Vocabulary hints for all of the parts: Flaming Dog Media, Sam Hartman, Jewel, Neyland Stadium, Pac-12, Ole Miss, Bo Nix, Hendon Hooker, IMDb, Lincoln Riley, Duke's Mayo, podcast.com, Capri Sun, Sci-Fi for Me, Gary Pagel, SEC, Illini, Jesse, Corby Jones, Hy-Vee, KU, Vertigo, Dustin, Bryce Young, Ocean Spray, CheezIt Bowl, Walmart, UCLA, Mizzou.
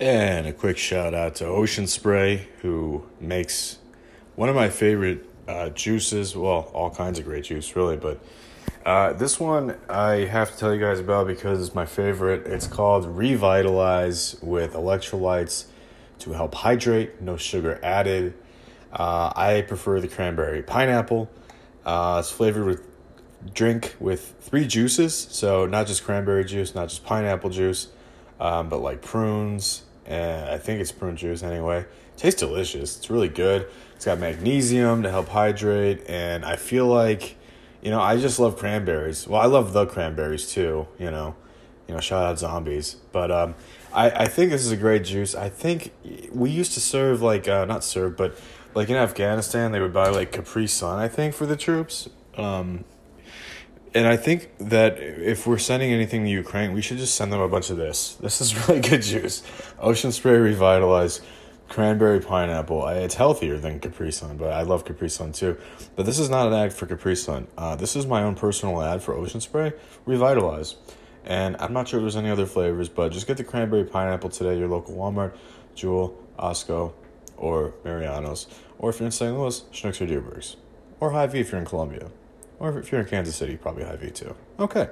And a quick shout out to Ocean Spray, who makes one of my favorite juices. Well, all kinds of great juice, really. But this one I have to tell you guys about because it's my favorite. It's called Revitalize with electrolytes to help hydrate. No sugar added. I prefer the cranberry pineapple. It's flavored with three juices. So not just cranberry juice, not just pineapple juice, but like prunes. And I think it's prune juice anyway. It tastes delicious. It's really good. It's got magnesium to help hydrate. And I feel like, I just love cranberries. Well, I love the cranberries too, shout out zombies. But I think this is a great juice. I think we used to serve like in Afghanistan, they would buy like Capri Sun, I think, for the troops. And I think that if we're sending anything to Ukraine, we should just send them a bunch of this. This is really good juice. Ocean Spray Revitalize, cranberry pineapple. It's healthier than Capri Sun, but I love Capri Sun too. But this is not an ad for Capri Sun. This is my own personal ad for Ocean Spray Revitalize. And I'm not sure if there's any other flavors, but just get the cranberry pineapple today at your local Walmart, Jewel, Osco, or Mariano's. Or if you're in St. Louis, Schnucks or Deerbergs. Or Hy-Vee if you're in Columbia. Or if you're in Kansas City, probably Hy-Vee too. Okay.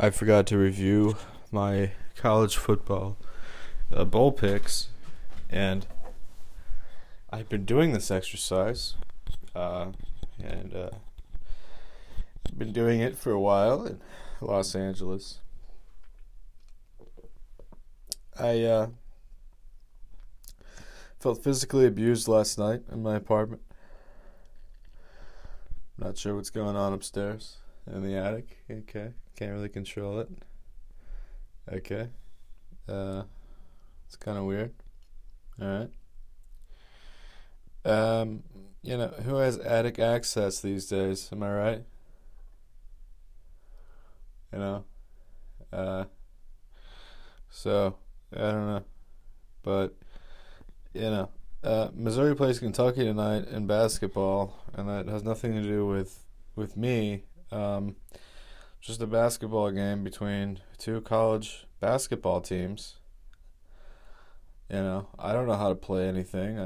I forgot to review my college football bowl picks. And I've been doing this exercise. I've been doing it for a while in Los Angeles. I felt physically abused last night in my apartment. Not sure what's going on upstairs in the attic. Okay. Can't really control it. Okay. It's kind of weird. All right. Who has attic access these days? Am I right? I don't know. But, Missouri plays Kentucky tonight in basketball, and that has nothing to do with me. Just a basketball game between two college basketball teams. I don't know how to play anything.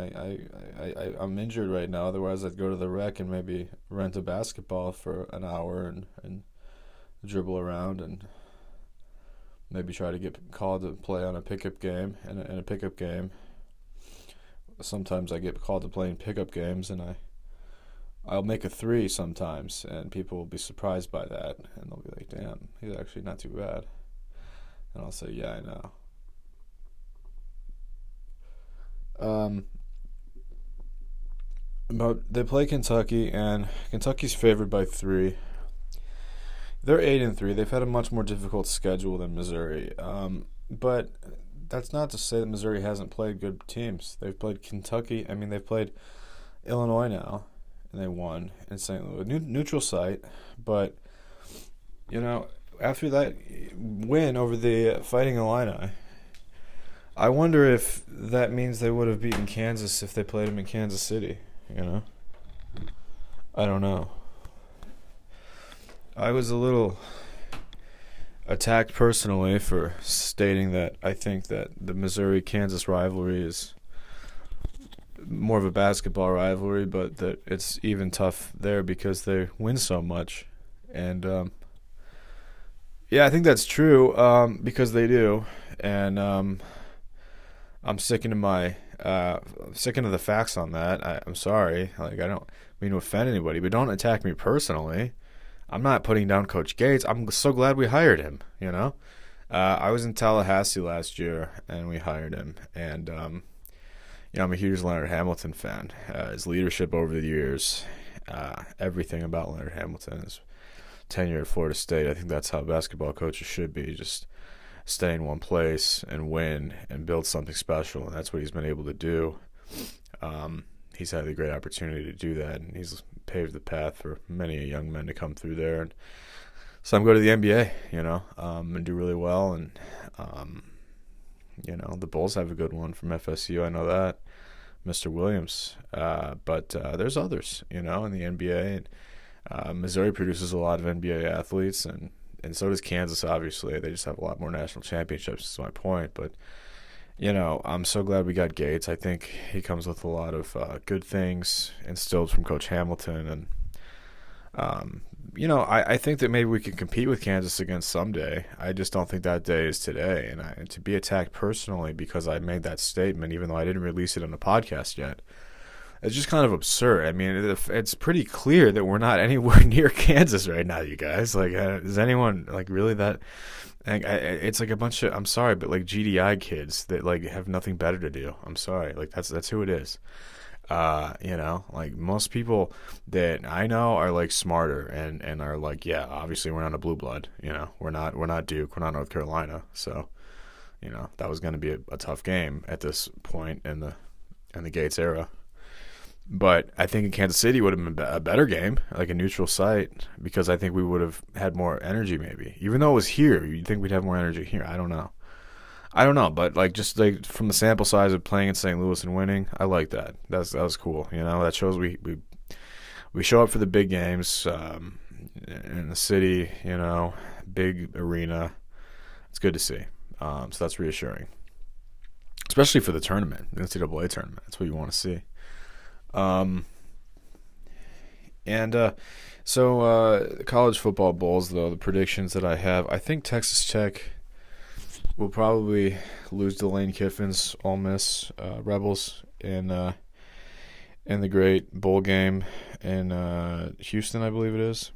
I'm injured right now. Otherwise, I'd go to the rec and maybe rent a basketball for an hour and dribble around and maybe try to get called to play on a pickup game and a pickup game. Sometimes I get called to playing pickup games, and I'll make a three sometimes, and people will be surprised by that, and they'll be like, damn, he's actually not too bad. And I'll say, yeah, I know. But they play Kentucky, and Kentucky's favored by 3. They're 8-3. They've had a much more difficult schedule than Missouri. But that's not to say that Missouri hasn't played good teams. They've played Kentucky. I mean, they've played Illinois now, and they won in St. Louis. Neutral site, but, after that win over the Fighting Illini, I wonder if that means they would have beaten Kansas if they played them in Kansas City, I don't know. I was a little attacked personally for stating that I think that the Missouri-Kansas rivalry is more of a basketball rivalry, but that it's even tough there because they win so much. And, I think that's true because they do. And I'm sticking to the facts on that. I'm sorry. I don't mean to offend anybody, but don't attack me personally. I'm not putting down Coach Gates. I'm so glad we hired him, I was in Tallahassee last year, and we hired him. And, I'm a huge Leonard Hamilton fan. His leadership over the years, everything about Leonard Hamilton, his tenure at Florida State, I think that's how basketball coaches should be, just stay in one place and win and build something special, and that's what he's been able to do. He's had the great opportunity to do that, and he's paved the path for many young men to come through there, and some go to the NBA, and do really well, and the Bulls have a good one from FSU. I know that, Mr. Williams, but there's others, in the NBA, and Missouri produces a lot of NBA athletes, and and so does Kansas, obviously. They just have a lot more national championships, is my point. But, you know, I'm so glad we got Gates. I think he comes with a lot of good things instilled from Coach Hamilton. And, you know, I think that maybe we can compete with Kansas again someday. I just don't think that day is today. And, and to be attacked personally because I made that statement, even though I didn't release it on the podcast yet, it's just kind of absurd. I mean, it's pretty clear that we're not anywhere near Kansas right now, you guys. Like, is anyone, like, really that? Like, it's like a bunch of, I'm sorry, but, like, GDI kids that, like, have nothing better to do. I'm sorry. Like, that's who it is. You know, like, most people that I know are, like, smarter and are, like, yeah, obviously we're not a blue blood. You know, we're not Duke. We're not North Carolina. So, you know, that was going to be a tough game at this point in the Gates era. But I think in Kansas City would have been a better game, like a neutral site, because I think we would have had more energy maybe. Even though it was here, you'd think we'd have more energy here. I don't know. But, like, just, like, from the sample size of playing in St. Louis and winning, I like that. That was cool. You know, that shows we show up for the big games in the city, you know, big arena. It's good to see. So that's reassuring, especially for the tournament, the NCAA tournament. That's what you want to see. College football bowls, though, the predictions that I have, I think Texas Tech will probably lose to Lane Kiffin's Ole Miss Rebels in the great bowl game in Houston, I believe it is.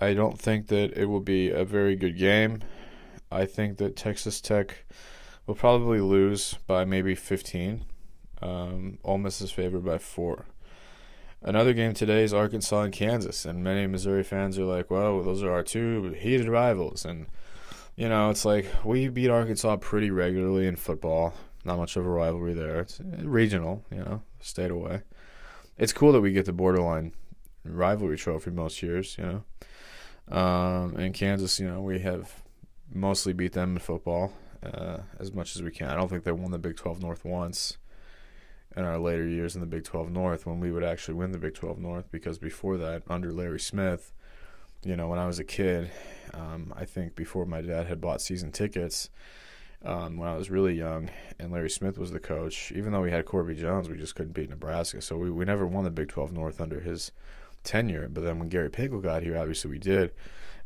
I don't think that it will be a very good game. I think that Texas Tech will probably lose by maybe 15. Ole Miss is favored by 4. Another game today is Arkansas and Kansas, and many Missouri fans are like, well, those are our two heated rivals. And, you know, it's like we beat Arkansas pretty regularly in football. Not much of a rivalry there. It's regional, you know, stayed away. It's cool that we get the borderline rivalry trophy most years, you know. And Kansas, you know, we have mostly beat them in football as much as we can. I don't think they won the Big 12 North once in our later years in the Big 12 North, when we would actually win the Big 12 North, because before that, under Larry Smith, you know, when I was a kid, I think before my dad had bought season tickets, when I was really young, and Larry Smith was the coach, even though we had Corby Jones, we just couldn't beat Nebraska. So we never won the Big 12 North under his tenure. But then when Gary Pagel got here, obviously we did,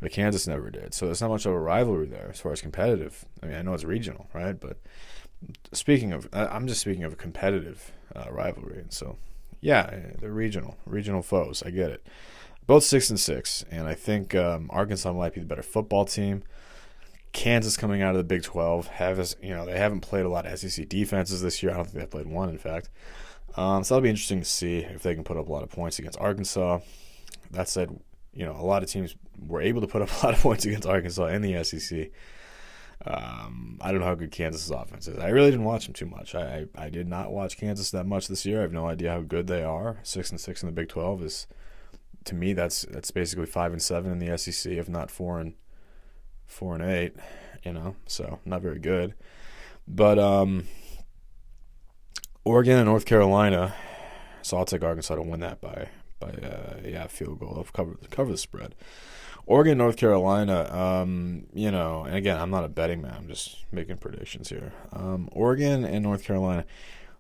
but Kansas never did. So there's not much of a rivalry there as far as competitive. I mean, I know it's regional, right? But I'm just speaking of a competitive rivalry. And so, yeah, they're regional foes. I get it. Both 6-6, and I think Arkansas might be the better football team. Kansas coming out of the Big 12 they haven't played a lot of SEC defenses this year. I don't think they've played one, in fact. So that'll be interesting to see if they can put up a lot of points against Arkansas. That said, you know, a lot of teams were able to put up a lot of points against Arkansas in the SEC. I don't know how good Kansas's offense is. I really didn't watch them too much. I did not watch Kansas that much this year. I have no idea how good they are. 6-6 in the Big 12 is, to me, that's basically 5-7 in the SEC, if not 4-8. You know, so not very good. But Oregon and North Carolina. So I'll take Arkansas to win that by field goal. I'll cover the spread. Oregon, North Carolina, you know, and again, I'm not a betting man. I'm just making predictions here. Oregon and North Carolina.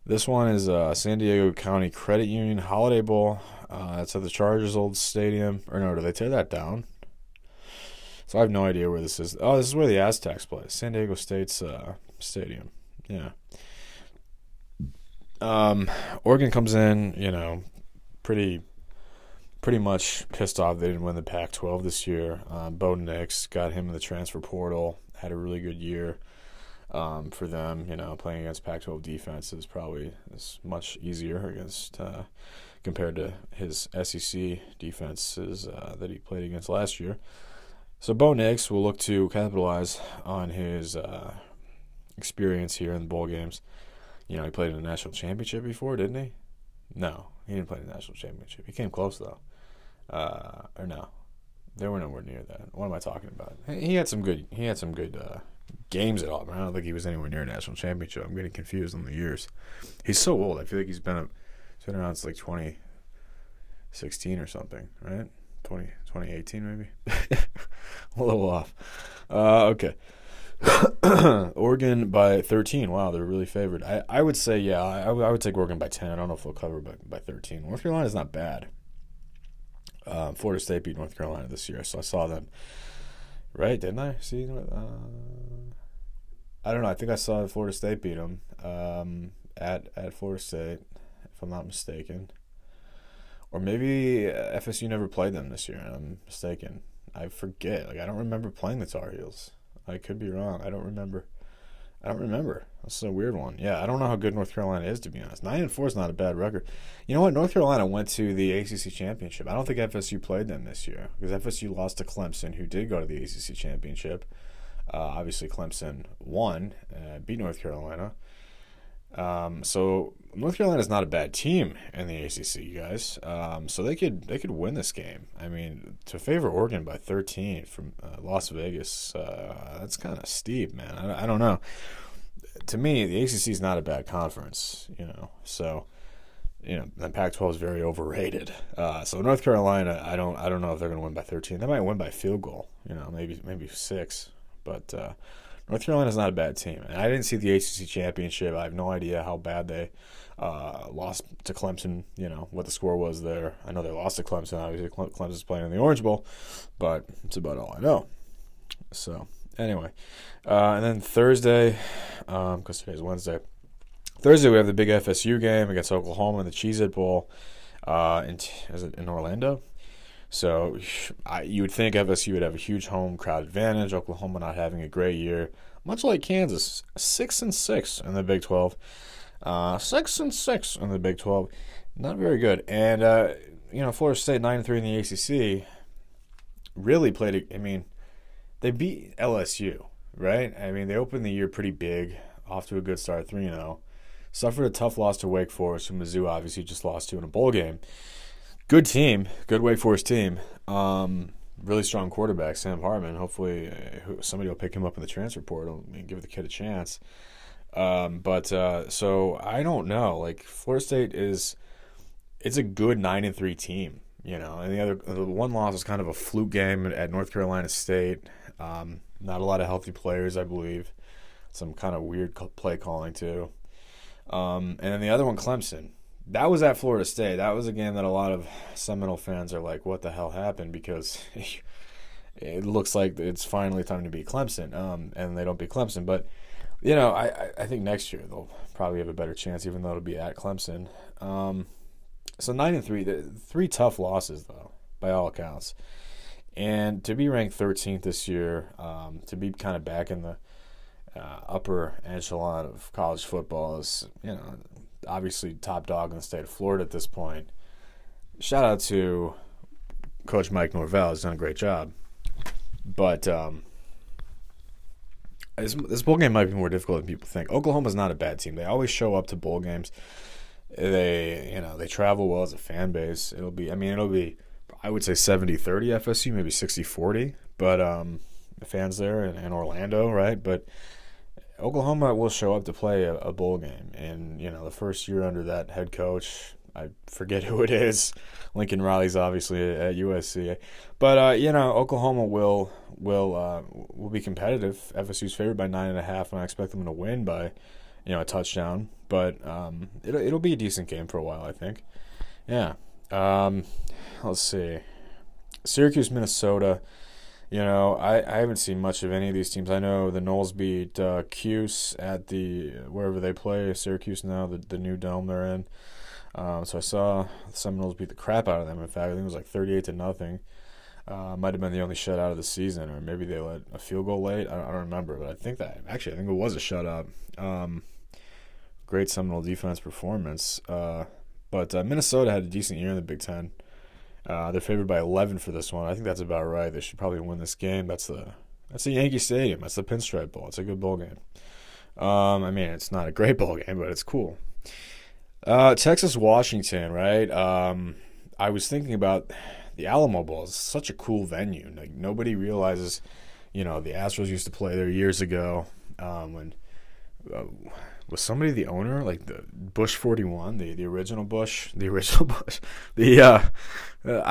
This one is San Diego County Credit Union Holiday Bowl. It's at the Chargers' old stadium. Or no, do they tear that down? So I have no idea where this is. Oh, this is where the Aztecs play. San Diego State's stadium. Yeah. Oregon comes in, you know, pretty much pissed off they didn't win the Pac-12 this year. Bo Nix, got him in the transfer portal, had a really good year for them, you know, playing against Pac-12 defense is probably is much easier against compared to his SEC defenses that he played against last year. So Bo Nix will look to capitalize on his experience here in the bowl games. You know, he played in a national championship before, didn't he? No, he didn't play in the national championship. He came close, though. Or no, they were nowhere near that. What am I talking about? He had some good games at all, but I don't think he was anywhere near a national championship. I'm getting confused on the years. He's so old. I feel like he's been around since like 2016 or something, right? 2018 maybe. A little off. Okay. Oregon by 13. Wow, they're really favored. I would say, yeah, I would take Oregon by 10. I don't know if they'll cover, but by 13. North Carolina's not bad. Florida State beat North Carolina this year, so I saw them. Right, didn't I? See, I don't know. I think I saw Florida State beat them at Florida State, if I'm not mistaken. Or maybe FSU never played them this year, and I'm mistaken. I forget. Like, I don't remember playing the Tar Heels. I could be wrong. I don't remember. That's a weird one. Yeah, I don't know how good North Carolina is, to be honest. 9-4 is not a bad record. You know what? North Carolina went to the ACC Championship. I don't think FSU played them this year because FSU lost to Clemson, who did go to the ACC Championship. Obviously, Clemson won, beat North Carolina. So North Carolina is not a bad team in the ACC, you guys. So they could win this game. I mean, to favor Oregon by 13 from Las Vegas, that's kind of steep, man. I don't know. To me, the ACC is not a bad conference, you know. So, you know, the Pac-12 is very overrated. So North Carolina, I don't know if they're going to win by 13. They might win by field goal, you know, maybe 6, but. North Carolina's not a bad team. And I didn't see the ACC Championship. I have no idea how bad they lost to Clemson, you know, what the score was there. I know they lost to Clemson. Obviously, Clemson's playing in the Orange Bowl, but it's about all I know. So, anyway. And then Thursday, because today's Wednesday. Thursday, we have the big FSU game against Oklahoma in the CheezIt Bowl. Is it in Orlando? So you would think FSU would have a huge home crowd advantage. Oklahoma not having a great year, much like Kansas, 6-6 in the Big 12, 6-6 in the Big 12, not very good. And you know, Florida State 9-3 in the ACC really played. I mean, they beat LSU, right? I mean, they opened the year pretty big, off to a good start, 3-0. Suffered a tough loss to Wake Forest, who Mizzou obviously just lost to in a bowl game. Good team, good Wake Forest team. Really strong quarterback, Sam Hartman. Hopefully, somebody will pick him up in the transfer portal and give the kid a chance. So I don't know. Like, Florida State it's a good 9-3 team, you know. And the one loss was kind of a fluke game at North Carolina State. Not a lot of healthy players, I believe. Some kind of weird play calling too. And then the other one, Clemson. That was at Florida State. That was a game that a lot of Seminole fans are like, what the hell happened? Because it looks like it's finally time to beat Clemson, and they don't beat Clemson. But, you know, I think next year they'll probably have a better chance, even though it'll be at Clemson. So 9-3, three tough losses, though, by all accounts. And to be ranked 13th this year, to be kind of back in the upper echelon of college football is, you know, obviously top dog in the state of Florida at this point. Shout out to Coach Mike Norvell. He's done a great job. But this bowl game might be more difficult than people think. Oklahoma's not a bad team. They always show up to bowl games. They travel well as a fan base. It'll be I would say 70-30 FSU, maybe 60-40. But the fans there in Orlando, right? But Oklahoma will show up to play a bowl game. And, you know, the first year under that head coach, I forget who it is. Lincoln Riley's obviously at USC. But, you know, Oklahoma will be competitive. FSU's favored by 9.5, and I expect them to win by, you know, a touchdown. But it'll be a decent game for a while, I think. Yeah. Let's see. Syracuse, Minnesota. You know, I haven't seen much of any of these teams. I know the Noles beat Cuse at wherever they play, Syracuse now, the new dome they're in. So I saw the Seminoles beat the crap out of them. In fact, I think it was like 38-0. Might have been the only shutout of the season, or maybe they let a field goal late. I don't remember, but I think it was a shutout. Great Seminole defense performance. But Minnesota had a decent year in the Big Ten. They're favored by 11 for this one. I think that's about right. They should probably win this game. That's the Yankee Stadium. That's the Pinstripe Bowl. It's a good bowl game. I mean, it's not a great bowl game, but it's cool. Texas, Washington, right? I was thinking about the Alamo Bowl. It's such a cool venue. Like, nobody realizes, you know, the Astros used to play there years ago when was somebody the owner, like the Bush 41, the original Bush. I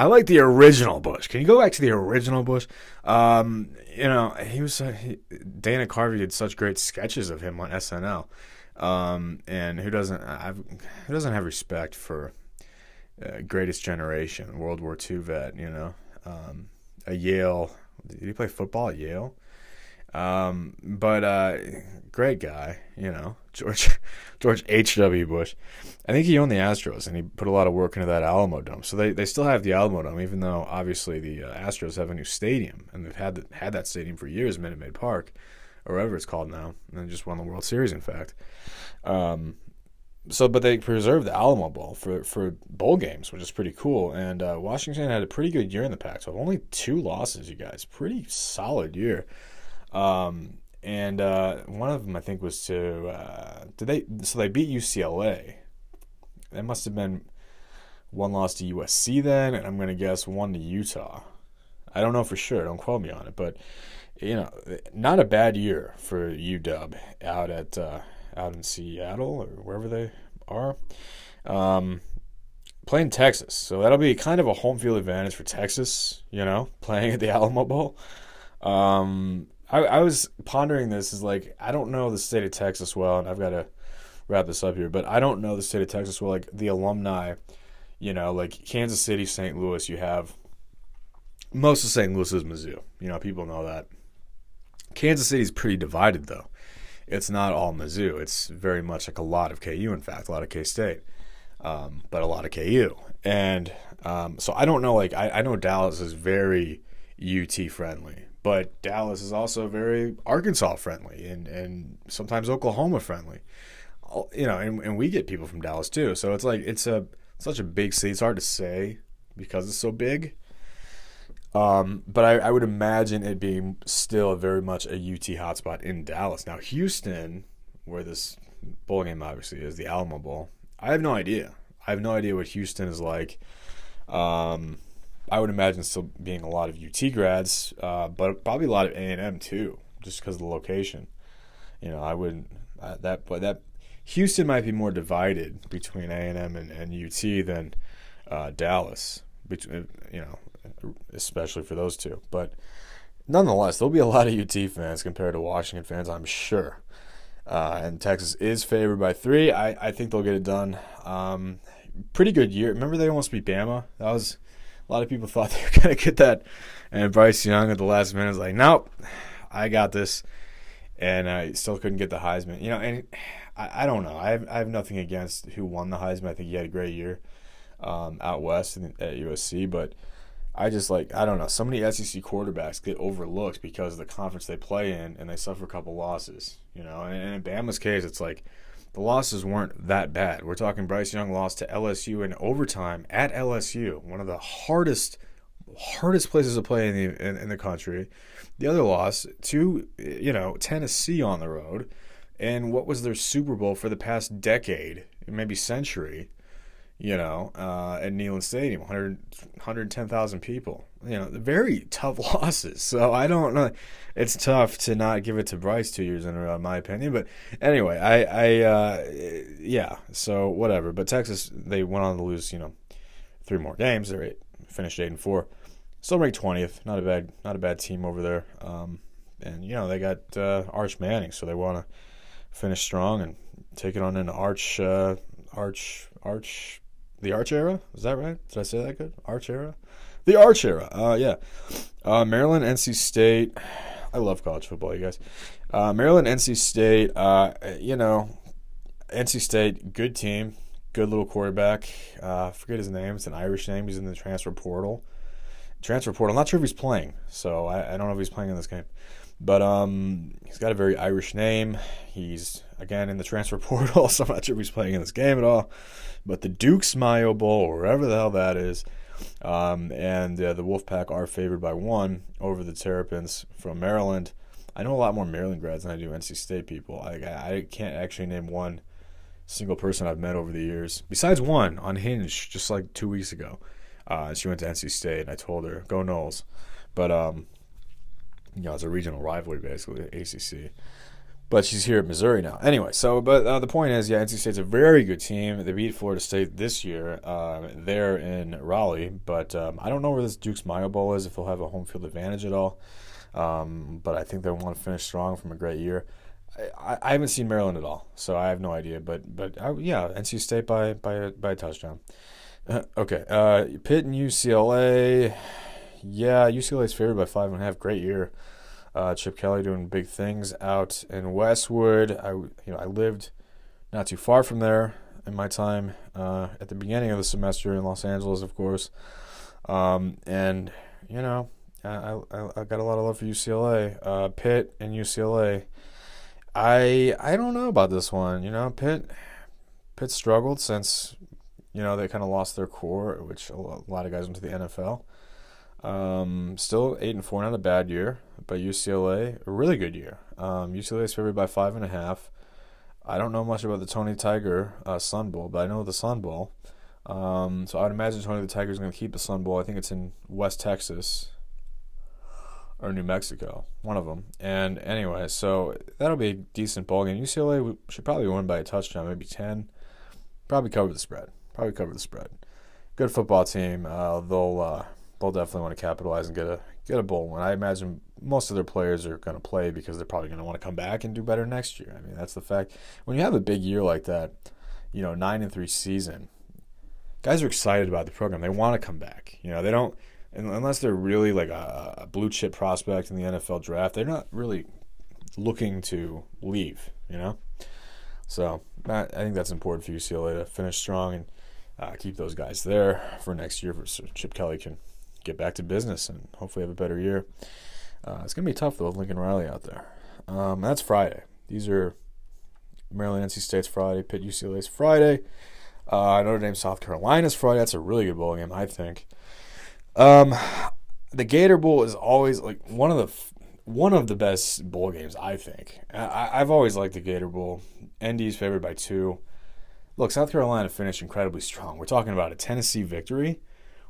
like the original Bush. Can you go back to the original Bush? You know, he was Dana Carvey did such great sketches of him on SNL. And who doesn't have respect for Greatest Generation, World War II vet, you know, a Yale. Did he play football at Yale? But great guy, you know, George H.W. Bush. I think he owned the Astros, and he put a lot of work into that Alamo Dome. So they still have the Alamo Dome, even though obviously the Astros have a new stadium, and they've had that stadium for years, Minute Maid Park, or whatever it's called now, and they just won the World Series, in fact. But they preserved the Alamo Bowl for bowl games, which is pretty cool. And Washington had a pretty good year in the Pac-12. Only 2 losses, you guys. Pretty solid year. And one of them I think was to they beat UCLA. That must have been 1 loss to USC then, and I'm going to guess 1 to Utah. I don't know for sure. Don't quote me on it, but you know, not a bad year for UW out at out in Seattle or wherever they are, playing Texas. So that'll be kind of a home field advantage for Texas, you know, playing at the Alamo Bowl. I was pondering this is like, I don't know the state of Texas well, and I've got to wrap this up here, but I don't know the state of Texas well. Like the alumni, you know, like Kansas City, St. Louis, you have most of St. Louis is Mizzou. You know, people know that. Kansas City's pretty divided though. It's not all Mizzou. It's very much like a lot of KU, in fact, a lot of K-State, but a lot of KU. And so I don't know, like, I know Dallas is very UT-friendly, but Dallas is also very Arkansas-friendly and sometimes Oklahoma-friendly. You know, and we get people from Dallas too. So it's like such a big city. It's hard to say because it's so big. But I would imagine it being still very much a UT hotspot in Dallas. Now, Houston, where this bowl game obviously is, the Alamo Bowl, I have no idea. I have no idea what Houston is like. I would imagine still being a lot of UT grads, but probably a lot of A&M too, just because of the location. You know, I wouldn't that Houston might be more divided between A&M and UT than Dallas, between, you know, especially for those two. But nonetheless, there'll be a lot of UT fans compared to Washington fans, I'm sure. And Texas is favored by 3. I think they'll get it done. Pretty good year. Remember, they almost beat Bama. That was a lot of people thought they were going to get that. And Bryce Young at the last minute was like, nope, I got this. And I still couldn't get the Heisman. You know, and I don't know. I have nothing against who won the Heisman. I think he had a great year out west at USC, but I just I don't know. So many SEC quarterbacks get overlooked because of the conference they play in, and they suffer a couple losses, you know. And in Bama's case, it's like the losses weren't that bad. We're talking Bryce Young lost to LSU in overtime at LSU, one of the hardest places to play in the country. The other loss to, you know, Tennessee on the road, and what was their Super Bowl for the past decade, maybe century. You know, at Neyland Stadium, 110,000 people. You know, very tough losses. So I don't know. It's tough to not give it to Bryce 2 years in a row, in my opinion. But anyway, so whatever. But Texas, they went on to lose, you know, 3 more games. They finished 8-4. Still ranked 20th. Not a bad team over there. And, you know, they got Arch Manning, so they want to finish strong and take it on into Arch. The Arch era? Is that right? Did I say that good? Arch era? The Arch era. Yeah. Maryland, NC State. I love college football, you guys. Maryland, NC State. You know, NC State, good team. Good little quarterback. I forget his name. It's an Irish name. He's in the transfer portal. I'm not sure if he's playing, so I don't know if he's playing in this game. But he's got a very Irish name. He's, again, in the transfer portal, so I'm not sure if he's playing in this game at all. But the Duke's Mayo Bowl, or wherever the hell that is, and the Wolfpack are favored by 1 over the Terrapins from Maryland. I know a lot more Maryland grads than I do NC State people. I can't actually name one single person I've met over the years, besides one on Hinge just like 2 weeks ago. She went to NC State, and I told her, go Noles. But, you know, it's a regional rivalry, basically, ACC. But she's here at Missouri now. Anyway, so but the point is, yeah, NC State's a very good team. They beat Florida State this year there in Raleigh. But I don't know where this Dukes Mayo Bowl is, if they'll have a home field advantage at all. But I think they want to finish strong from a great year. I haven't seen Maryland at all, so I have no idea. But yeah, NC State by a touchdown. Okay, Pitt and UCLA. Yeah, UCLA's favored by 5.5. Great year. Chip Kelly doing big things out in Westwood. I lived not too far from there in my time at the beginning of the semester in Los Angeles, of course. And you know, I got a lot of love for UCLA, Pitt and UCLA. I don't know about this one. You know, Pitt struggled since they kind of lost their core, which a lot of guys went to the NFL. Still 8-4, not a bad year, but UCLA, a really good year. UCLA is favored by 5.5. I don't know much about the Tony Tiger Sun Bowl, but I know the Sun Bowl. So I would imagine Tony the Tiger is going to keep the Sun Bowl. I think it's in West Texas or New Mexico, one of them. And anyway, so that'll be a decent bowl game. UCLA should probably win by a touchdown, maybe 10. Probably cover the spread. Good football team. They'll definitely want to capitalize and get a bowl win. I imagine most of their players are going to play because they're probably going to want to come back and do better next year. I mean, that's the fact. When you have a big year like that, 9-3 season, guys are excited about the program. They want to come back. They don't, unless they're really like a blue chip prospect in the NFL draft. They're not really looking to leave. So I think that's important for UCLA to finish strong and keep those guys there for next year, so Chip Kelly can get back to business and hopefully have a better year. It's going to be tough, though, with Lincoln Riley out there. That's Friday. These are Maryland, NC State's Friday, Pitt, UCLA's Friday. Notre Dame, South Carolina's Friday. That's a really good bowl game, I think. The Gator Bowl is always like one of the best bowl games, I think. I've always liked the Gator Bowl. ND's favored by 2. Look, South Carolina finished incredibly strong. We're talking about a Tennessee victory.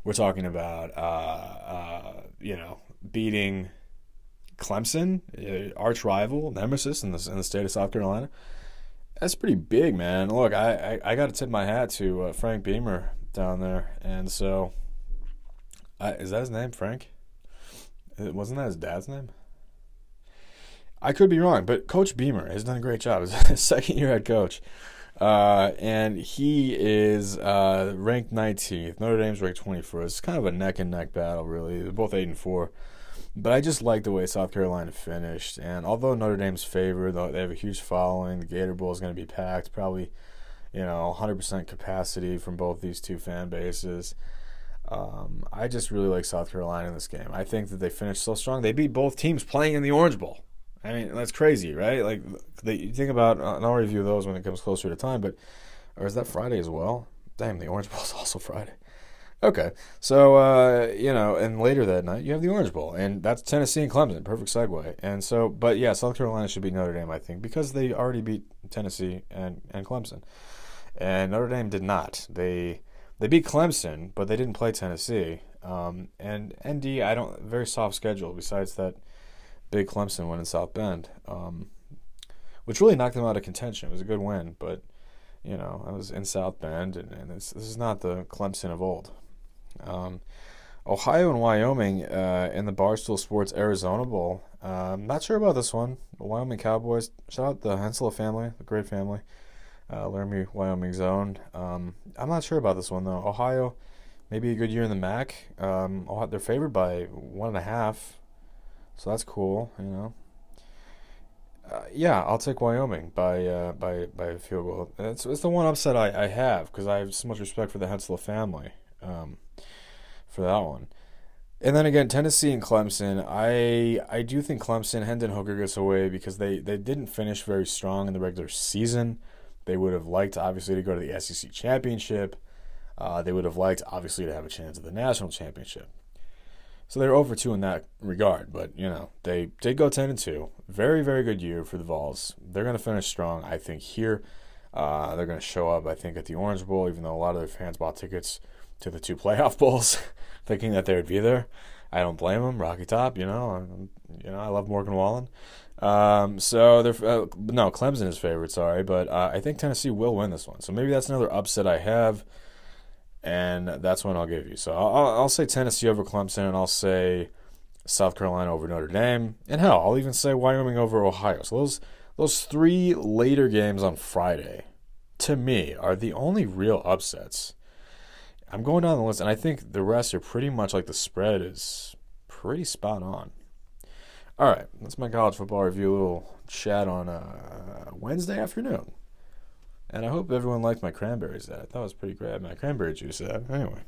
We're talking about, beating Clemson, arch rival, nemesis in the state of South Carolina. That's pretty big, man. Look, I got to tip my hat to Frank Beamer down there. And so, is that his name, Frank? Wasn't that his dad's name? I could be wrong, but Coach Beamer has done a great job. It's his second year head coach. And he is ranked 19th. Notre Dame's ranked 21st. It's kind of a neck-and-neck battle, really. They're both 8-4. But I just like the way South Carolina finished. And although Notre Dame's favored, they have a huge following. The Gator Bowl is going to be packed, probably 100% capacity from both these two fan bases. I just really like South Carolina in this game. I think that they finished so strong. They beat both teams playing in the Orange Bowl. I mean, that's crazy, right? Like, you think about, and I'll review those when it comes closer to time, but, or is that Friday as well? Damn, the Orange Bowl is also Friday. Okay, so, and later that night, you have the Orange Bowl, and that's Tennessee and Clemson, perfect segue. And so, but yeah, South Carolina should beat Notre Dame, I think, because they already beat Tennessee and Clemson. And Notre Dame did not. They beat Clemson, but they didn't play Tennessee. And ND, very soft schedule besides that big Clemson win in South Bend, which really knocked them out of contention. It was a good win, but, I was in South Bend, and this is not the Clemson of old. Ohio and Wyoming in the Barstool Sports Arizona Bowl. I'm not sure about this one. Wyoming Cowboys, shout out the Hensela family, a great family, Laramie, Wyoming's own. I'm not sure about this one, though. Ohio, maybe a good year in the MAC. They're favored by 1.5. So that's cool, I'll take Wyoming by a field goal. It's the one upset I have because I have so much respect for the Hensela family for that one. And then again, Tennessee and Clemson. I do think Clemson, Hendon Hooker gets away because they didn't finish very strong in the regular season. They would have liked, obviously, to go to the SEC championship. They would have liked, obviously, to have a chance at the national championship. So they're 0-2 in that regard, but, they did go 10-2. Very, very good year for the Vols. They're going to finish strong, I think, here. They're going to show up, I think, at the Orange Bowl, even though a lot of their fans bought tickets to the 2 playoff bowls thinking that they would be there. I don't blame them. Rocky Top, I love Morgan Wallen. So they're no, Clemson is favored, sorry, but I think Tennessee will win this one. So maybe that's another upset I have, and that's one I'll give you. So I'll say Tennessee over Clemson, and I'll say South Carolina over Notre Dame, and hell, I'll even say Wyoming over Ohio. So those three later games on Friday, to me, are the only real upsets. I'm going down the list, and I think the rest are pretty much like the spread is pretty spot on. All right, that's my college football review, a little chat on Wednesday afternoon. And I hope everyone liked my cranberries. I thought it was pretty great. My cranberry juice. Anyway.